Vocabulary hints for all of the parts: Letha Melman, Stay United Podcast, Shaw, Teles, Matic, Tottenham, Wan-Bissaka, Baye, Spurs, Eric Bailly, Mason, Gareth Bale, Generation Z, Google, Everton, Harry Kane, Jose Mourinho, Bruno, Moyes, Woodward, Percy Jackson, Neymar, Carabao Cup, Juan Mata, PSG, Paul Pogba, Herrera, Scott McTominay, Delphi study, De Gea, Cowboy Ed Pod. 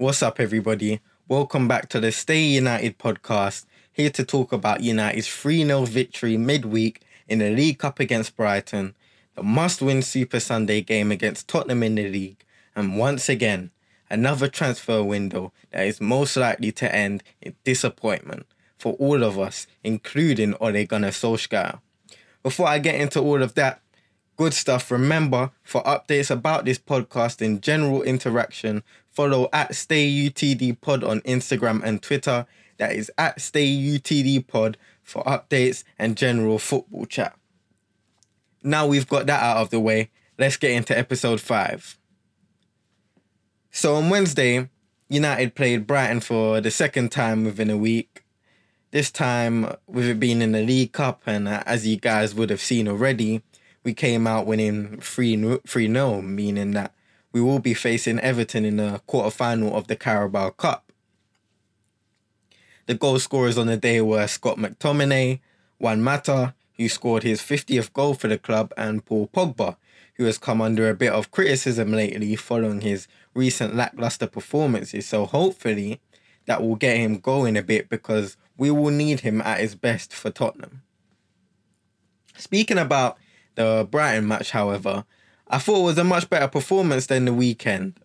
What's up, everybody? Welcome back to the Stay United Podcast, here to talk about United's 3-0 victory midweek in the League Cup against Brighton, the must-win Super Sunday game against Tottenham in the league, and once again, another transfer window that is most likely to end in disappointment for all of us, including Ole Gunnar Solskjaer. Before I get into all of that good stuff, remember, for updates about this podcast and general interaction, follow at StayUTDPod on Instagram and Twitter. That is at StayUTDPod for updates and general football chat. Now we've got that out of the way, let's get into episode 5. So on Wednesday, United played Brighton for the second time within a week. This time, with it being in the League Cup, and as you guys would have seen already, we came out winning 3-0, meaning that we will be facing Everton in the quarterfinal of the Carabao Cup. The goal scorers on the day were Scott McTominay, Juan Mata, who scored his 50th goal for the club, and Paul Pogba, who has come under a bit of criticism lately following his recent lackluster performances. So hopefully that will get him going a bit, because we will need him at his best for Tottenham. Speaking about the Brighton match, however, I thought it was a much better performance than the weekend.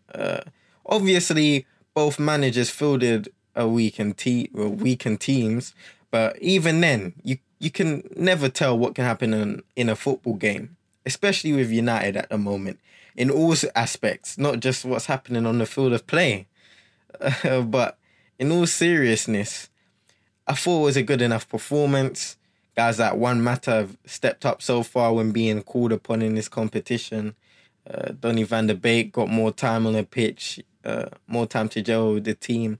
Obviously, both managers fielded weakened teams, but even then, you can never tell what can happen in a football game, especially with United at the moment, in all aspects, not just what's happening on the field of play. But in all seriousness, I thought it was a good enough performance. Guys like Juan Mata have stepped up so far when being called upon in this competition. Donny van de Beek got more time on the pitch, more time to gel with the team.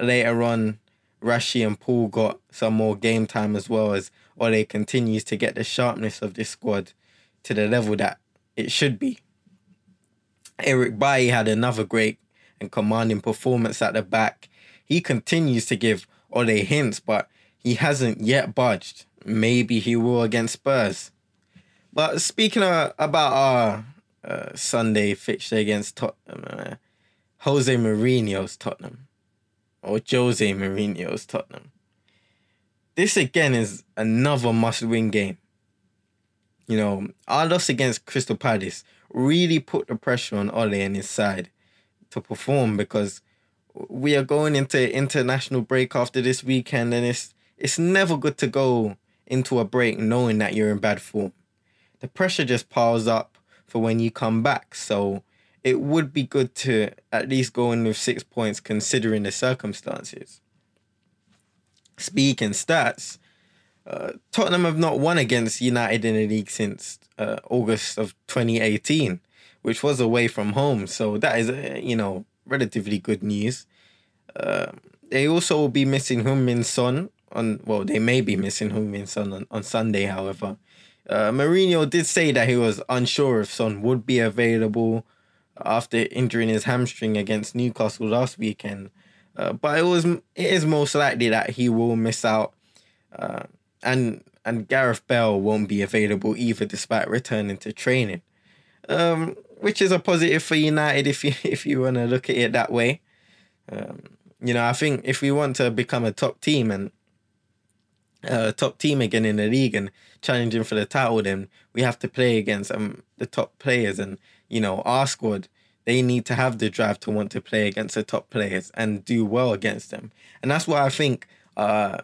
Later on, Rashi and Paul got some more game time, as well as Ole continues to get the sharpness of this squad to the level that it should be. Eric Bailly had another great and commanding performance at the back. He continues to give Ole hints, but he hasn't yet budged. Maybe he will against Spurs. But speaking about our Sunday fixture against Tottenham, Jose Mourinho's Tottenham. This again is another must-win game. You know, our loss against Crystal Palace really put the pressure on Ole and his side to perform, because we are going into international break after this weekend, and it's never good to go into a break knowing that you're in bad form. The pressure just piles up for when you come back, so it would be good to at least go in with 6 points considering the circumstances. Speaking stats, Tottenham have not won against United in the league since August of 2018, which was away from home, so that is, relatively good news. They also will be missing Heung-min Son. They may be missing Heung-min Son on Sunday, however. Mourinho did say that he was unsure if Son would be available after injuring his hamstring against Newcastle last weekend. But it is most likely that he will miss out. And Gareth Bale won't be available either, despite returning to training. Which is a positive for United if you want to look at it that way. I think if we want to become a top team again in the league and challenging for the title, then we have to play against the top players. And, our squad, they need to have the drive to want to play against the top players and do well against them. And that's why I think our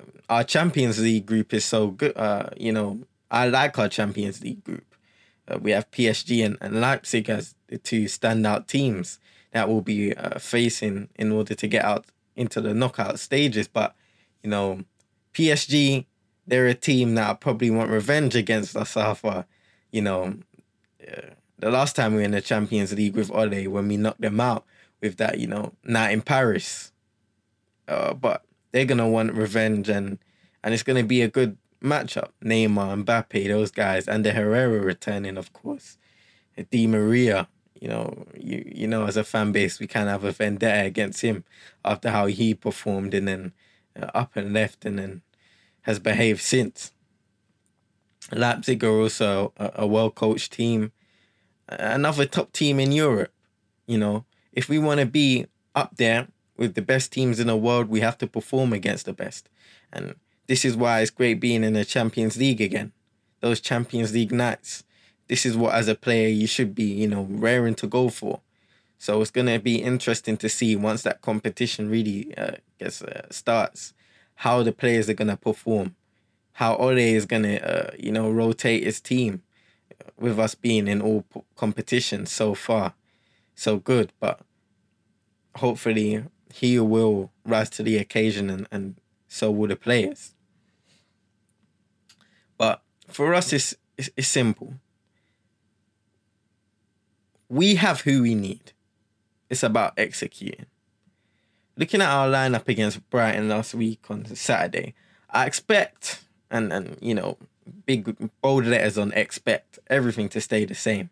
Champions League group is so good. I like our Champions League group. We have PSG and Leipzig as the two standout teams that will be facing in order to get out into the knockout stages. But, PSG, they're a team that probably want revenge against us after, the last time we were in the Champions League with Ole, when we knocked them out with that, night in Paris. But they're going to want revenge, and it's going to be a good matchup. Neymar, Mbappe, those guys, and the Herrera returning, of course. Di Maria, as a fan base, we can have a vendetta against him after how he performed and then up and left and then has behaved since. Leipzig are also a well-coached team, another top team in Europe. If we want to be up there with the best teams in the world, we have to perform against the best. And this is why it's great being in the Champions League again. Those Champions League nights, this is what as a player you should be, you know, raring to go for. So it's going to be interesting to see once that competition really starts, how the players are going to perform, how Ole is going to, rotate his team with us being in all competitions so far. So good, but hopefully he will rise to the occasion and so will the players. But for us, it's simple. We have who we need. It's about executing. Looking at our lineup against Brighton last week on Saturday, I expect, and big bold letters on expect, everything to stay the same.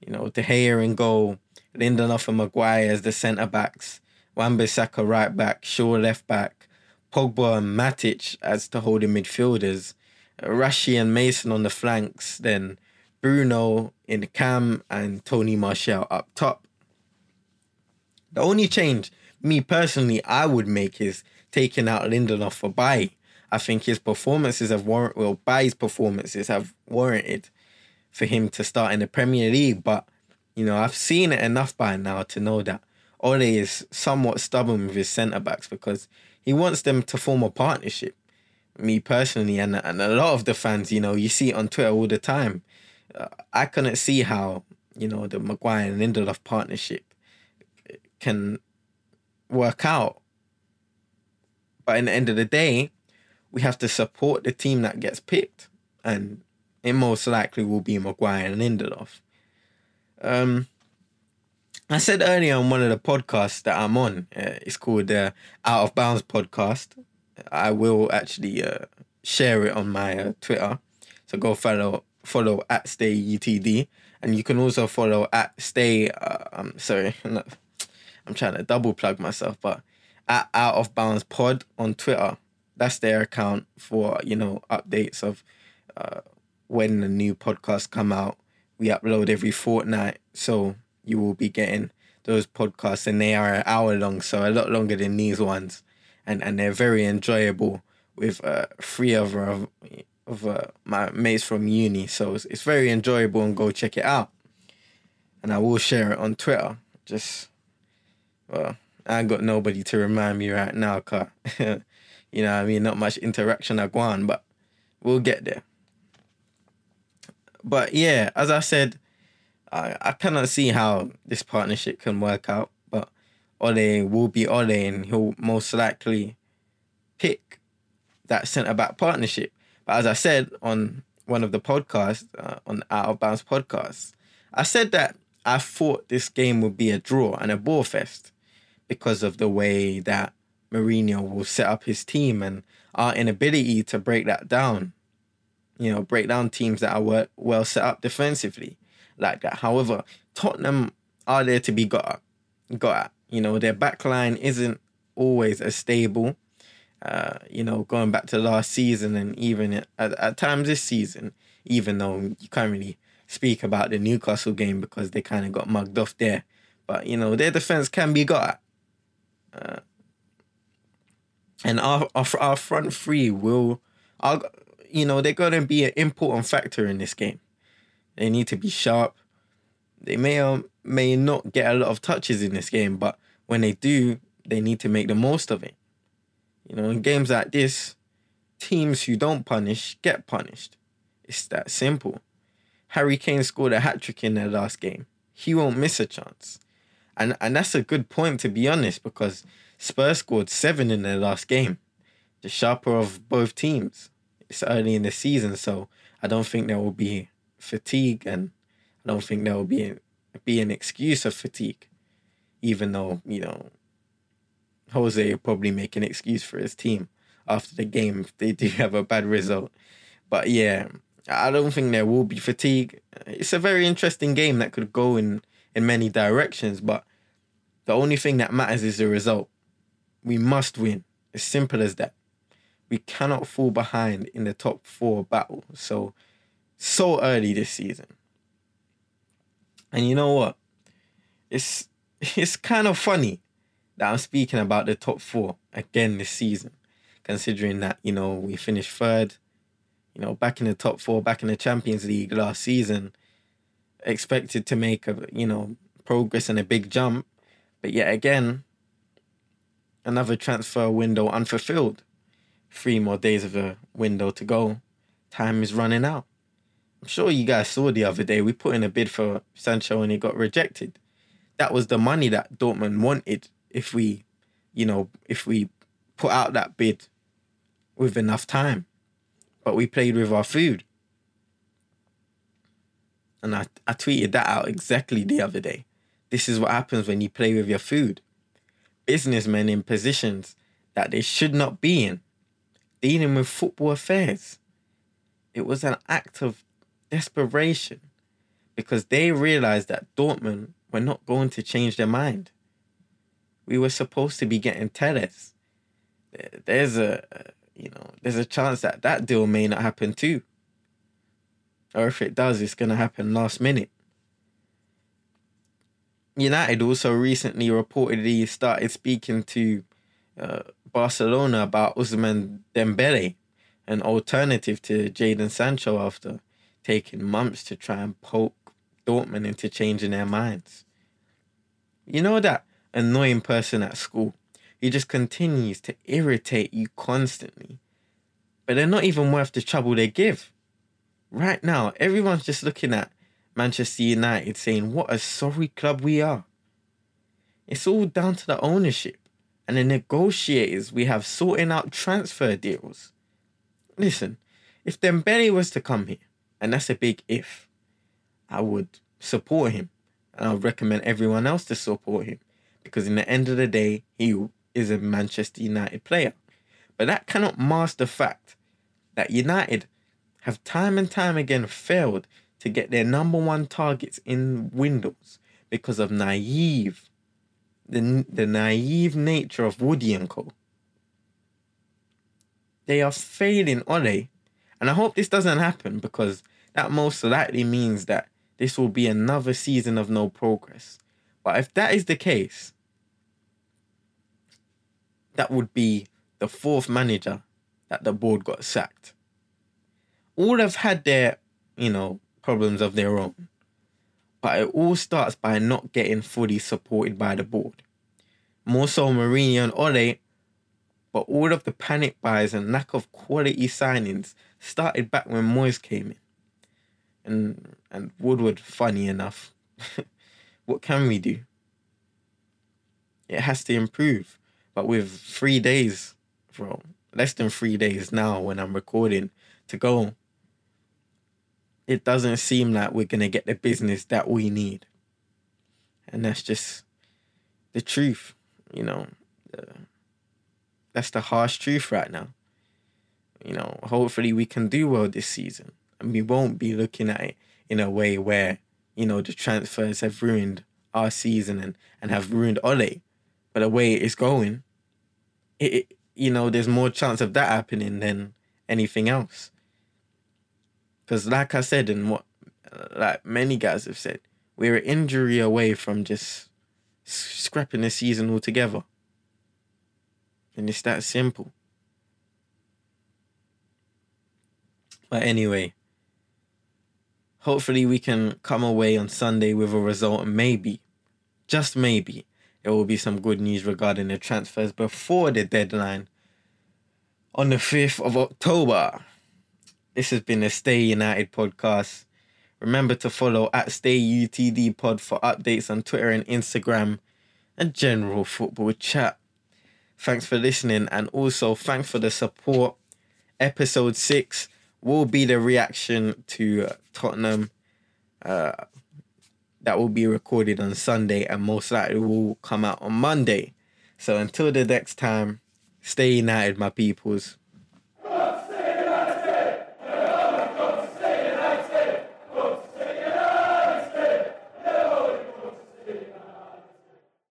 You know, De Gea in goal, Lindelof and Maguire as the centre-backs, Wan-Bissaka right-back, Shaw left-back, Pogba and Matic as the holding midfielders, Rashi and Mason on the flanks, then Bruno in the cam and Tony Martial up top. The only change, me personally, I would make is taking out Lindelof for Baye. I think his performances have warranted for him to start in the Premier League. But, you know, I've seen it enough by now to know that Ole is somewhat stubborn with his centre-backs because he wants them to form a partnership. Me personally, and a lot of the fans, you know, you see it on Twitter all the time. I couldn't see how, you know, the Maguire and Lindelof partnership can work out. But in the end of the day, we have to support the team that gets picked, and it most likely will be Maguire and Lindelof. I said earlier on one of the podcasts that I'm on, it's called the Out of Bounds podcast. I will actually share it on my Twitter, so go follow at Stay UTD, and you can also follow at Stay. I'm trying to double plug myself, but at Out of Bounds Pod on Twitter. That's their account for, you know, updates of when the new podcasts come out. We upload every fortnight, so you will be getting those podcasts, and they are an hour long, so a lot longer than these ones. And they're very enjoyable with three of my mates from uni. So it's very enjoyable, and go check it out. And I will share it on Twitter. I got nobody to remind me right now, cause you know what I mean, not much interaction I go on, but we'll get there. But yeah, as I said, I cannot see how this partnership can work out, but Ole will be Ole, and he'll most likely pick that centre-back partnership. But as I said on one of the podcasts, on the Out of Bounds podcast, I said that I thought this game would be a draw and a ball fest because of the way that Mourinho will set up his team and our inability to break that down. You know, break down teams that are well set up defensively like that. However, Tottenham are there to be got at. You know, their back line isn't always as stable. You know, going back to last season and even at times this season, even though you can't really speak about the Newcastle game because they kind of got mugged off there. But, you know, their defence can be got at. And our front three they're going to be an important factor in this game. They need to be sharp. They may or may not get a lot of touches in this game, but when they do, they need to make the most of it. You know, in games like this, teams who don't punish get punished. It's that simple. Harry Kane scored a hat-trick in their last game. He won't miss a chance. And that's a good point, to be honest, because Spurs scored 7 in their last game. The sharper of both teams. It's early in the season, so I don't think there will be fatigue, and I don't think there will be an excuse of fatigue, even though, you know, Jose will probably make an excuse for his team after the game if they do have a bad result. But yeah, I don't think there will be fatigue. It's a very interesting game that could go in many directions, but the only thing that matters is the result. We must win. As simple as that. We cannot fall behind in the top four battle. So early this season. And you know what? It's kind of funny that I'm speaking about the top four again this season, considering that, you know, we finished third, you know, back in the top four, back in the Champions League last season, expected to make a, you know, progress and a big jump, but yet again, another transfer window unfulfilled. 3 more days of a window to go. Time is running out. I'm sure you guys saw the other day, we put in a bid for Sancho and it got rejected. That was the money that Dortmund wanted if we, you know, if we put out that bid with enough time. But we played with our food. And I tweeted that out exactly the other day. This is what happens when you play with your food. Businessmen in positions that they should not be in, dealing with football affairs. It was an act of desperation because they realised that Dortmund were not going to change their mind. We were supposed to be getting Teles. There's a, you know, there's a chance that that deal may not happen too. Or if it does, it's going to happen last minute. United also recently reportedly started speaking to Barcelona about Ousmane Dembele, an alternative to Jadon Sancho, after taking months to try and poke Dortmund into changing their minds. You know that annoying person at school who just continues to irritate you constantly, but they're not even worth the trouble they give. Right now, everyone's just looking at Manchester United saying, what a sorry club we are. It's all down to the ownership and the negotiators we have sorting out transfer deals. Listen, if Dembele was to come here, and that's a big if, I would support him and I would recommend everyone else to support him because in the end of the day, he is a Manchester United player. But that cannot mask the fact that United have time and time again failed to get their number one targets in windows because of the naive nature of Woody and Co. They are failing Ole, and I hope this doesn't happen because that most likely means that this will be another season of no progress. But if that is the case, that would be the 4th manager that the board got sacked. All have had their, you know, problems of their own. But it all starts by not getting fully supported by the board. More so Mourinho and Ole, but all of the panic buys and lack of quality signings started back when Moyes came in. And Woodward, funny enough. What can we do? It has to improve. But with 3 days, bro, less than 3 days now when I'm recording to go, it doesn't seem like we're going to get the business that we need. And that's just the truth, you know. That's the harsh truth right now. You know, hopefully we can do well this season. And we won't be looking at it in a way where, you know, the transfers have ruined our season and have ruined Ole. But the way it is going, it you know, there's more chance of that happening than anything else. Because like I said, and what like many guys have said, we're an injury away from just scrapping the season altogether. And it's that simple. But anyway, hopefully we can come away on Sunday with a result and maybe, just maybe, there will be some good news regarding the transfers before the deadline on the 5th of October. This has been the Stay United podcast. Remember to follow at StayUTDPod for updates on Twitter and Instagram and general football chat. Thanks for listening and also thanks for the support. Episode 6 will be the reaction to Tottenham. That will be recorded on Sunday and most likely will come out on Monday. So until the next time, Stay United, my peoples.